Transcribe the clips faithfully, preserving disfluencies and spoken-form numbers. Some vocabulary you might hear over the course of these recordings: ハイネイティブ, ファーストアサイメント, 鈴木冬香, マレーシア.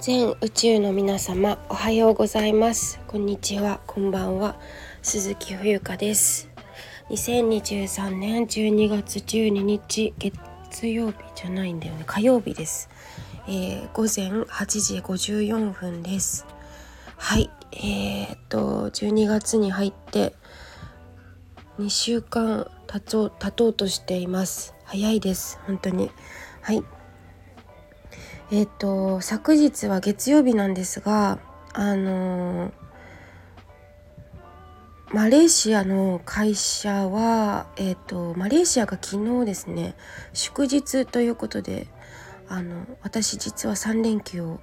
全宇宙の皆様、おはようございます、こんにちは、こんばんは。鈴木冬香です。にせんにじゅうさんねんじゅうにがつじゅうににち、月曜日じゃないんだよね、火曜日です。えー、午前はちじごじゅうよんぷんです。はい、えー、っとじゅうにがつに入ってにしゅうかん経とう、経とうとしています。早いです、本当に。はい、えー、っと昨日は月曜日なんですが、あのー、マレーシアの会社は、えー、っとマレーシアが昨日ですね、祝日ということで、あの私実はさんれんきゅうを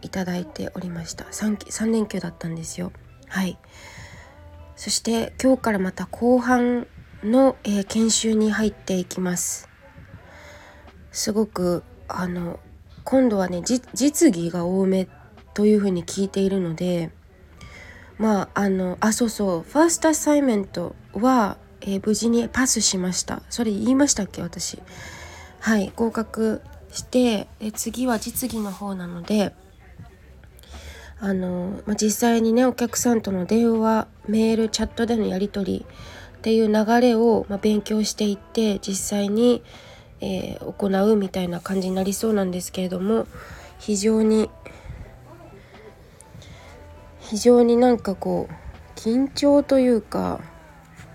いただいておりました。 さん, さん連休だったんですよ。はい、そして今日からまた後半の、えー、研修に入っていきます。すごくあの今度はね、じ実技が多めというふうに聞いているので、まああのあそうそうファーストアサイメントは、えー、無事にパスしました。それ言いましたっけ、私。はい、合格して、え次は実技の方なので、あの、まあ、実際にね、お客さんとの電話、メール、チャットでのやり取りっていう流れを、まあ、勉強していって実際に、えー、行うみたいな感じになりそうなんですけれども、非常に非常になんかこう緊張というか、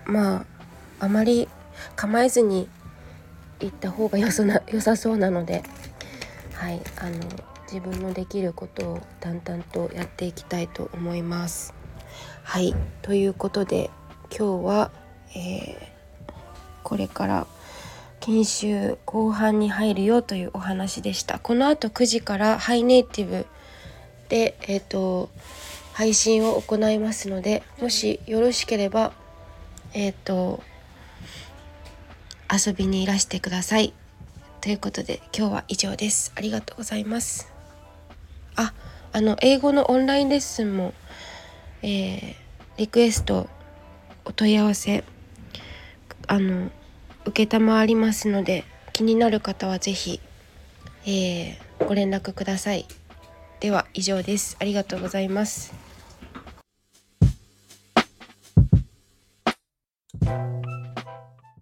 まああまり構えずに行った方がよそな良さそうなので、はい、あの自分のできることを淡々とやっていきたいと思います。はい、ということで今日は、えー、これから研修後半に入るよというお話でした。この後くじからハイネイティブで、えーと、配信を行いますので、もしよろしければ、えーと、遊びにいらしてください。ということで今日は以上です。ありがとうございます。あ、あの英語のオンラインレッスンも、えー、リクエスト、お問い合わせ、あの受けたまわりますので、気になる方はぜひ、えー、ご連絡ください。では以上です。ありがとうございます。